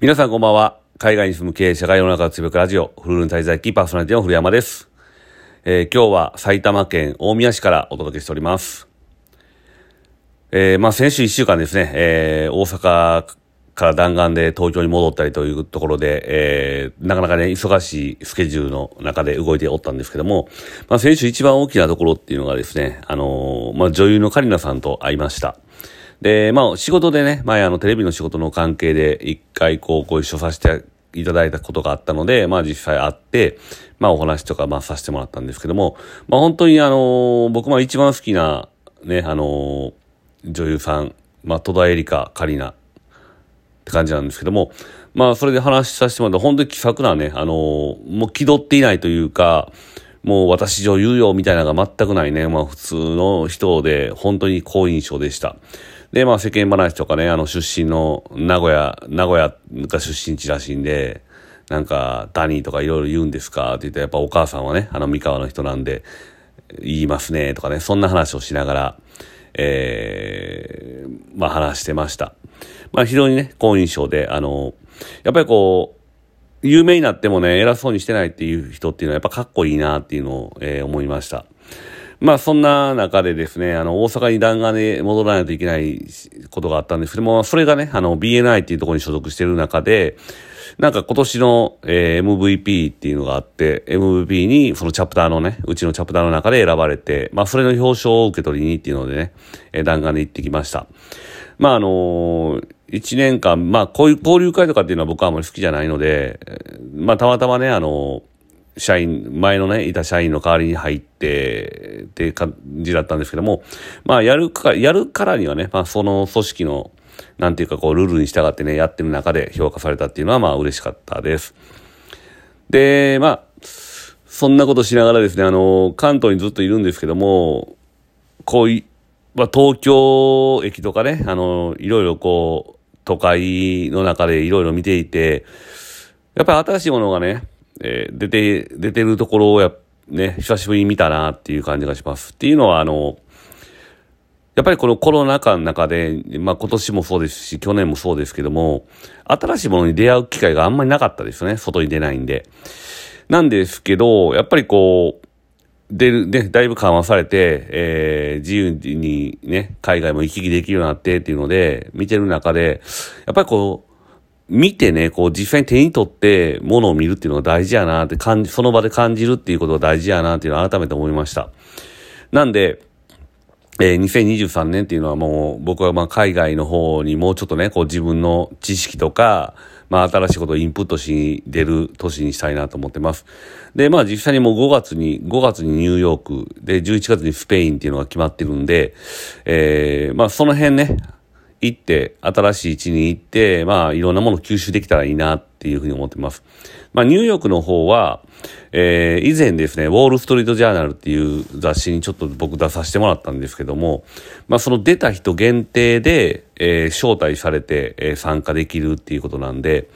皆さんこんばんは。海外に住む経営者が世の中をつぶやくラジオ、フルルン滞在記、パーソナリティの古山です。今日は埼玉県大宮市からお届けしております。先週1週間ですね、大阪から弾丸で東京に戻ったりというところで、なかなかね、忙しいスケジュールの中で動いておったんですけども、先週一番大きなところっていうのがですね、女優のカリナさんと会いました。で、仕事でね、前テレビの仕事の関係で一回ご一緒させていただいたことがあったので、実際会って、お話とかさせてもらったんですけども、本当に僕も一番好きなね、女優さん、戸田恵梨香、カリナって感じなんですけども、それで話させてもらって、本当に気さくなね、もう気取っていないというか、もう私女優よみたいなのが全くないね、普通の人で、本当に好印象でした。で、世間話とかね、出身の名古屋が出身地らしいんで、なんか、ダニーとかいろいろ言うんですかって言って、やっぱお母さんはね、三河の人なんで、言いますね、とかね、そんな話をしながら、話してました。非常にね、好印象で、やっぱり有名になってもね、偉そうにしてないっていう人っていうのは、やっぱかっこいいなっていうのを、思いました。そんな中でですね、大阪に弾丸で戻らないといけないことがあったんですけども、それがね、BNI っていうところに所属している中で、なんか今年の、MVP っていうのがあって、MVP にそのチャプターのね、うちのチャプターの中で選ばれて、それの表彰を受け取りにっていうのでね、弾丸で行ってきました。1年間、こういう交流会とかっていうのは僕はあんまり好きじゃないので、たまたまね、前のね、いた社員の代わりに入って、って感じだったんですけども、やるからにはね、その組織の、ルールに従ってね、やってる中で評価されたっていうのは、嬉しかったです。で、そんなことしながらですね、関東にずっといるんですけども、東京駅とかね、いろいろ都会の中でいろいろ見ていて、やっぱり新しいものがね、出てるところを久しぶりに見たなっていう感じがします。っていうのはやっぱりこのコロナ禍の中で、今年もそうですし、去年もそうですけども、新しいものに出会う機会があんまりなかったですね。外に出ないんで。なんですけど、やっぱりだいぶ緩和されて、自由にね、海外も行き来できるようになってっていうので、見てる中で、やっぱり見てね、実際に手に取って物を見るっていうのが大事やなってその場で感じるっていうことが大事やなっていうのを改めて思いました。なんで、2023年っていうのはもう僕は海外の方にもうちょっとね、自分の知識とか、新しいことをインプットしに出る年にしたいなと思ってます。で、実際にもう5月にニューヨークで、11月にスペインっていうのが決まってるんで、その辺ね、行って、新しい地に行って、いろんなものを吸収できたらいいなっていうふうに思ってます。ニューヨークの方は、以前ですね、ウォールストリートジャーナルっていう雑誌にちょっと僕出させてもらったんですけども、その出た人限定で、招待されて、参加できるっていうことなんで、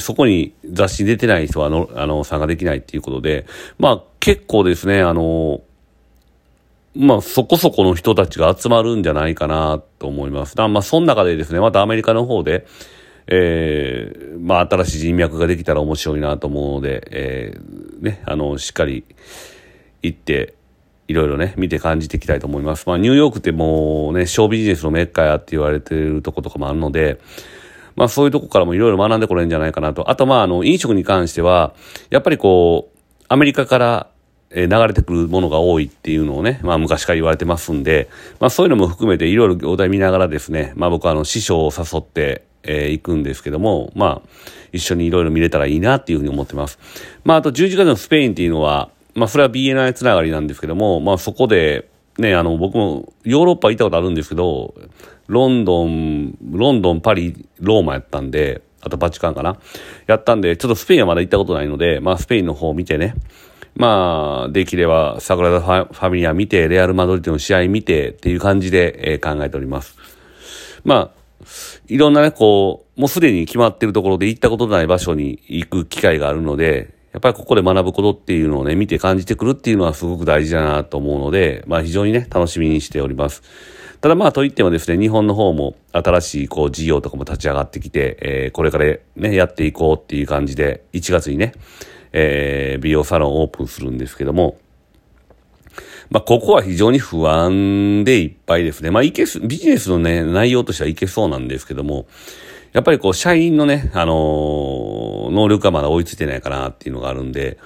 そこに雑誌に出てない人は参加できないっていうことで、結構ですね、そこそこの人たちが集まるんじゃないかなと思います。その中でですね、またアメリカの方で、新しい人脈ができたら面白いなと思うので、しっかり行って、いろいろね、見て感じていきたいと思います。ニューヨークってもうね、ショービジネスのメッカやって言われてるとことかもあるので、そういうとこからもいろいろ学んでこれるんじゃないかなと。あと飲食に関しては、やっぱりアメリカから、流れてくるものが多いっていうのをね、昔から言われてますんで、そういうのも含めていろいろお題見ながらですね、僕は師匠を誘って、行くんですけども、一緒にいろいろ見れたらいいなっていうふうに思ってます。あと11月のスペインっていうのは、それは BNI つながりなんですけども、そこで、ね、僕もヨーロッパ行ったことあるんですけど、ロンドン、パリ、ローマやったんで、あとバチカンかな、やったんで、ちょっとスペインはまだ行ったことないので、スペインの方を見てね、できればサグラダファミリア見て、レアルマドリードの試合見てっていう感じで、考えております。いろんなね、もうすでに決まっているところで行ったことのない場所に行く機会があるので、やっぱりここで学ぶことっていうのをね、見て感じてくるっていうのはすごく大事だなと思うので、非常にね、楽しみにしております。ただといってもですね、日本の方も新しい事業とかも立ち上がってきて、これからね、やっていこうっていう感じで、1月にね、美容サロンオープンするんですけども、ここは非常に不安でいっぱいですね。ビジネスのね、内容としてはいけそうなんですけども、やっぱり社員のね、能力がまだ追いついてないかなっていうのがあるんで、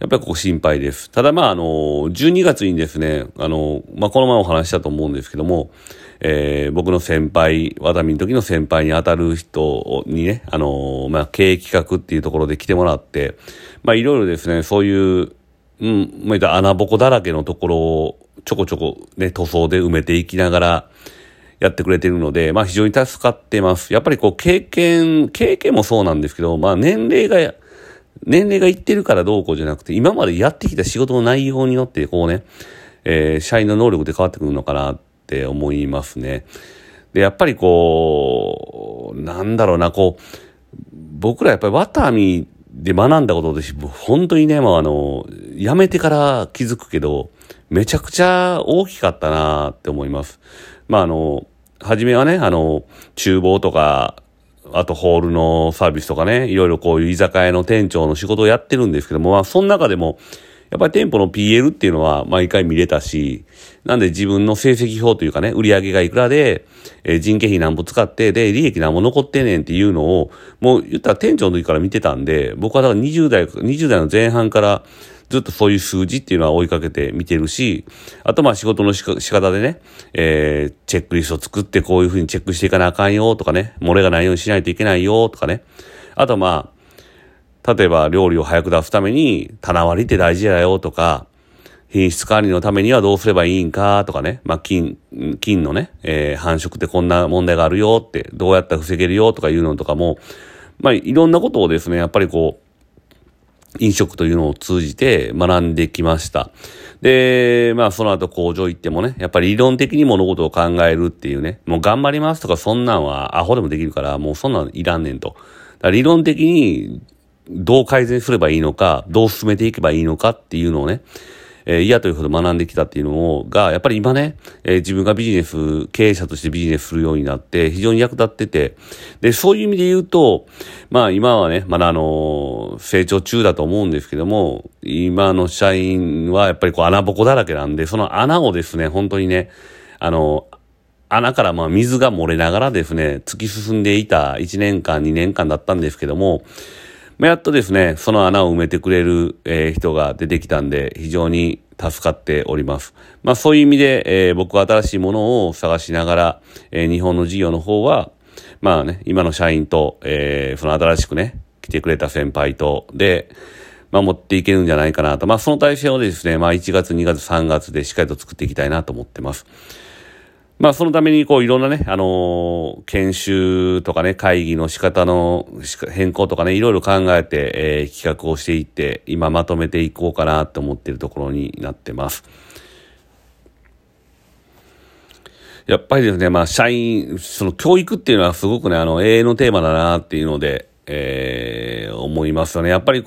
やっぱり心配です。ただ12月にですね、この前お話したと思うんですけども、僕の先輩、ワタミの時の先輩に当たる人にね、経営企画っていうところで来てもらって、いろいろですね、そういう、穴ぼこだらけのところをちょこちょこね、塗装で埋めていきながら、やってくれているので、非常に助かってます。やっぱり経験もそうなんですけど、年齢がいってるからどうこうじゃなくて、今までやってきた仕事の内容によって、社員の能力で変わってくるのかなって思いますね。で、やっぱり僕らやっぱりワタミで学んだことですし、本当にね、辞めてから気づくけど、めちゃくちゃ大きかったなって思います。初めはね、厨房とか、あとホールのサービスとかね、いろいろこういう居酒屋の店長の仕事をやってるんですけども、その中でも、やっぱり店舗の PL っていうのは毎回見れたし、なんで自分の成績表というかね、売上がいくらで、人件費何ぼ使って、で、利益何ぼ残ってねんっていうのを、もう言ったら店長の時から見てたんで、僕はだから20代の前半から、ずっとそういう数字っていうのは追いかけて見てるし、あと仕事の仕方でね、チェックリストを作ってこういうふうにチェックしていかなあかんよとかね、漏れがないようにしないといけないよとかね、あと例えば料理を早く出すために棚割りって大事だよとか、品質管理のためにはどうすればいいんかとかね、菌のね、繁殖ってこんな問題があるよって、どうやったら防げるよとかいうのとかも、いろんなことをですね、やっぱり飲食というのを通じて学んできました。で、その後工場行ってもね、やっぱり理論的に物事を考えるっていうね、もう頑張りますとかそんなんはアホでもできるから、もうそんなんいらんねんと。だから理論的にどう改善すればいいのか、どう進めていけばいいのかっていうのをね、嫌というほど学んできたっていうのが、やっぱり今ね、自分が経営者としてビジネスするようになって、非常に役立ってて、で、そういう意味で言うと、今はね、まだ成長中だと思うんですけども、今の社員はやっぱり穴ぼこだらけなんで、その穴をですね、本当にね、穴から水が漏れながらですね、突き進んでいた1年間、2年間だったんですけども、やっとですね、その穴を埋めてくれる、人が出てきたんで、非常に助かっております。そういう意味で、僕は新しいものを探しながら、日本の事業の方は、今の社員と、その新しくね、来てくれた先輩と、で、持っていけるんじゃないかなと。その体制をですね、1月、2月、3月でしっかりと作っていきたいなと思ってます。そのためにいろんなね、研修とかね、会議の仕方の変更とかね、いろいろ考えて、企画をしていって、今まとめていこうかなと思っているところになってます。やっぱりですね、社員、その教育っていうのはすごくね、永遠のテーマだなっていうので、思いますよね。やっぱり前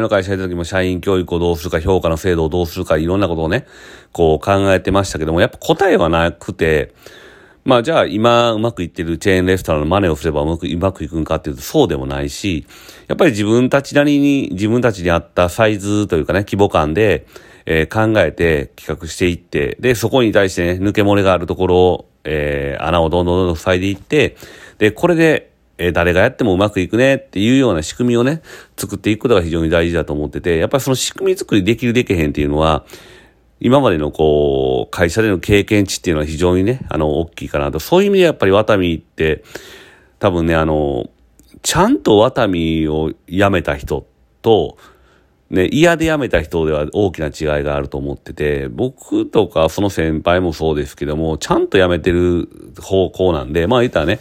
の会社にいた時も社員教育をどうするか、評価の制度をどうするか、いろんなことをね、考えてましたけども、やっぱ答えはなくて、じゃあ今うまくいってるチェーンレストランの真似をすればうまくいくんかっていうとそうでもないし、やっぱり自分たちに合ったサイズというかね、規模感で、考えて企画していって、で、そこに対してね、抜け漏れがあるところを、穴をどんどん塞いでいって、で、これで、誰がやってもうまくいくねっていうような仕組みをね、作っていくことが非常に大事だと思ってて、やっぱりその仕組み作りできるできへんっていうのは、今までの会社での経験値っていうのは非常にね、大きいかなと。そういう意味でやっぱりワタミって、多分ね、ちゃんとワタミを辞めた人と、ね、嫌で辞めた人では大きな違いがあると思ってて、僕とかその先輩もそうですけども、ちゃんと辞めてる方向なんで、言ったらね、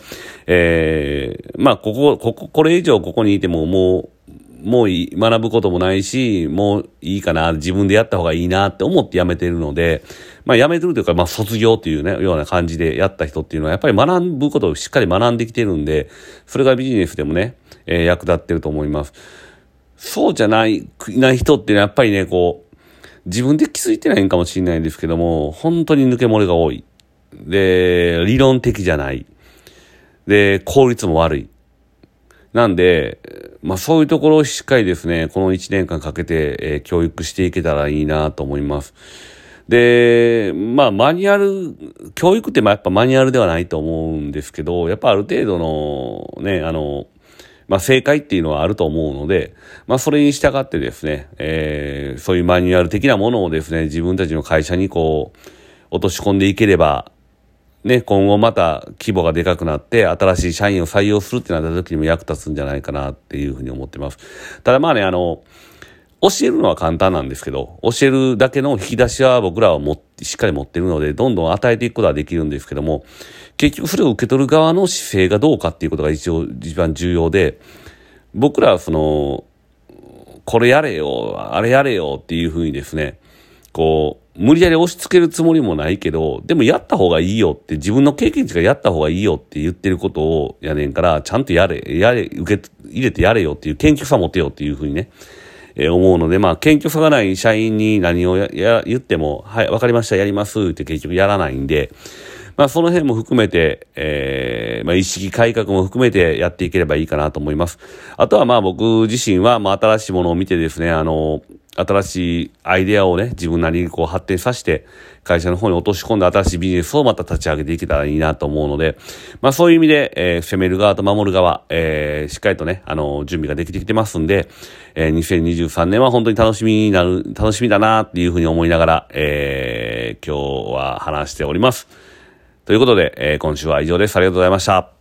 これ以上ここにいてももう学ぶこともないし、もういいかな、自分でやった方がいいなって思って辞めてるので、辞めてるというか、卒業というね、ような感じでやった人っていうのは、やっぱり学ぶことをしっかり学んできてるんで、それがビジネスでもね、役立ってると思います。そうじゃない人って、ね、やっぱりね、こう、自分で気づいてないんかもしれないんですけども、本当に抜け漏れが多い。で、理論的じゃない。で、効率も悪い。なんで、まあそういうところをしっかりですね、この1年間かけて、教育していけたらいいなと思います。で、まあマニュアル、教育ってまあやっぱマニュアルではないと思うんですけど、やっぱある程度のね、まあ、正解っていうのはあると思うので、まあ、それに従ってですね、そういうマニュアル的なものをですね、自分たちの会社にこう、落とし込んでいければ、ね、今後また規模がでかくなって、新しい社員を採用するってなった時にも役立つんじゃないかなっていうふうに思ってます。ただまあね、教えるのは簡単なんですけど、教えるだけの引き出しは僕らはしっかり持っているので、どんどん与えていくことはできるんですけども、結局それを受け取る側の姿勢がどうかっていうことが一番重要で、僕らはこれやれよ、あれやれよっていうふうにですね、こう、無理やり押し付けるつもりもないけど、でもやった方がいいよって、自分の経験値がやった方がいいよって言ってることをやねんから、ちゃんと受け入れてやれよっていう、謙虚さ持てよっていうふうにね、思うので、まあ、謙虚さがない社員に何を言っても、はい、わかりました、やりますって結局やらないんで、まあ、その辺も含めて、まあ、意識改革も含めてやっていければいいかなと思います。あとは、まあ、僕自身は、まあ、新しいものを見てですね、新しいアイデアをね、自分なりにこう発展させて、会社の方に落とし込んで新しいビジネスをまた立ち上げていけたらいいなと思うので、まあそういう意味で、攻める側と守る側、しっかりとね、準備ができてきてますんで、2023年は本当に楽しみだなっていうふうに思いながら、今日は話しております。ということで、今週は以上です。ありがとうございました。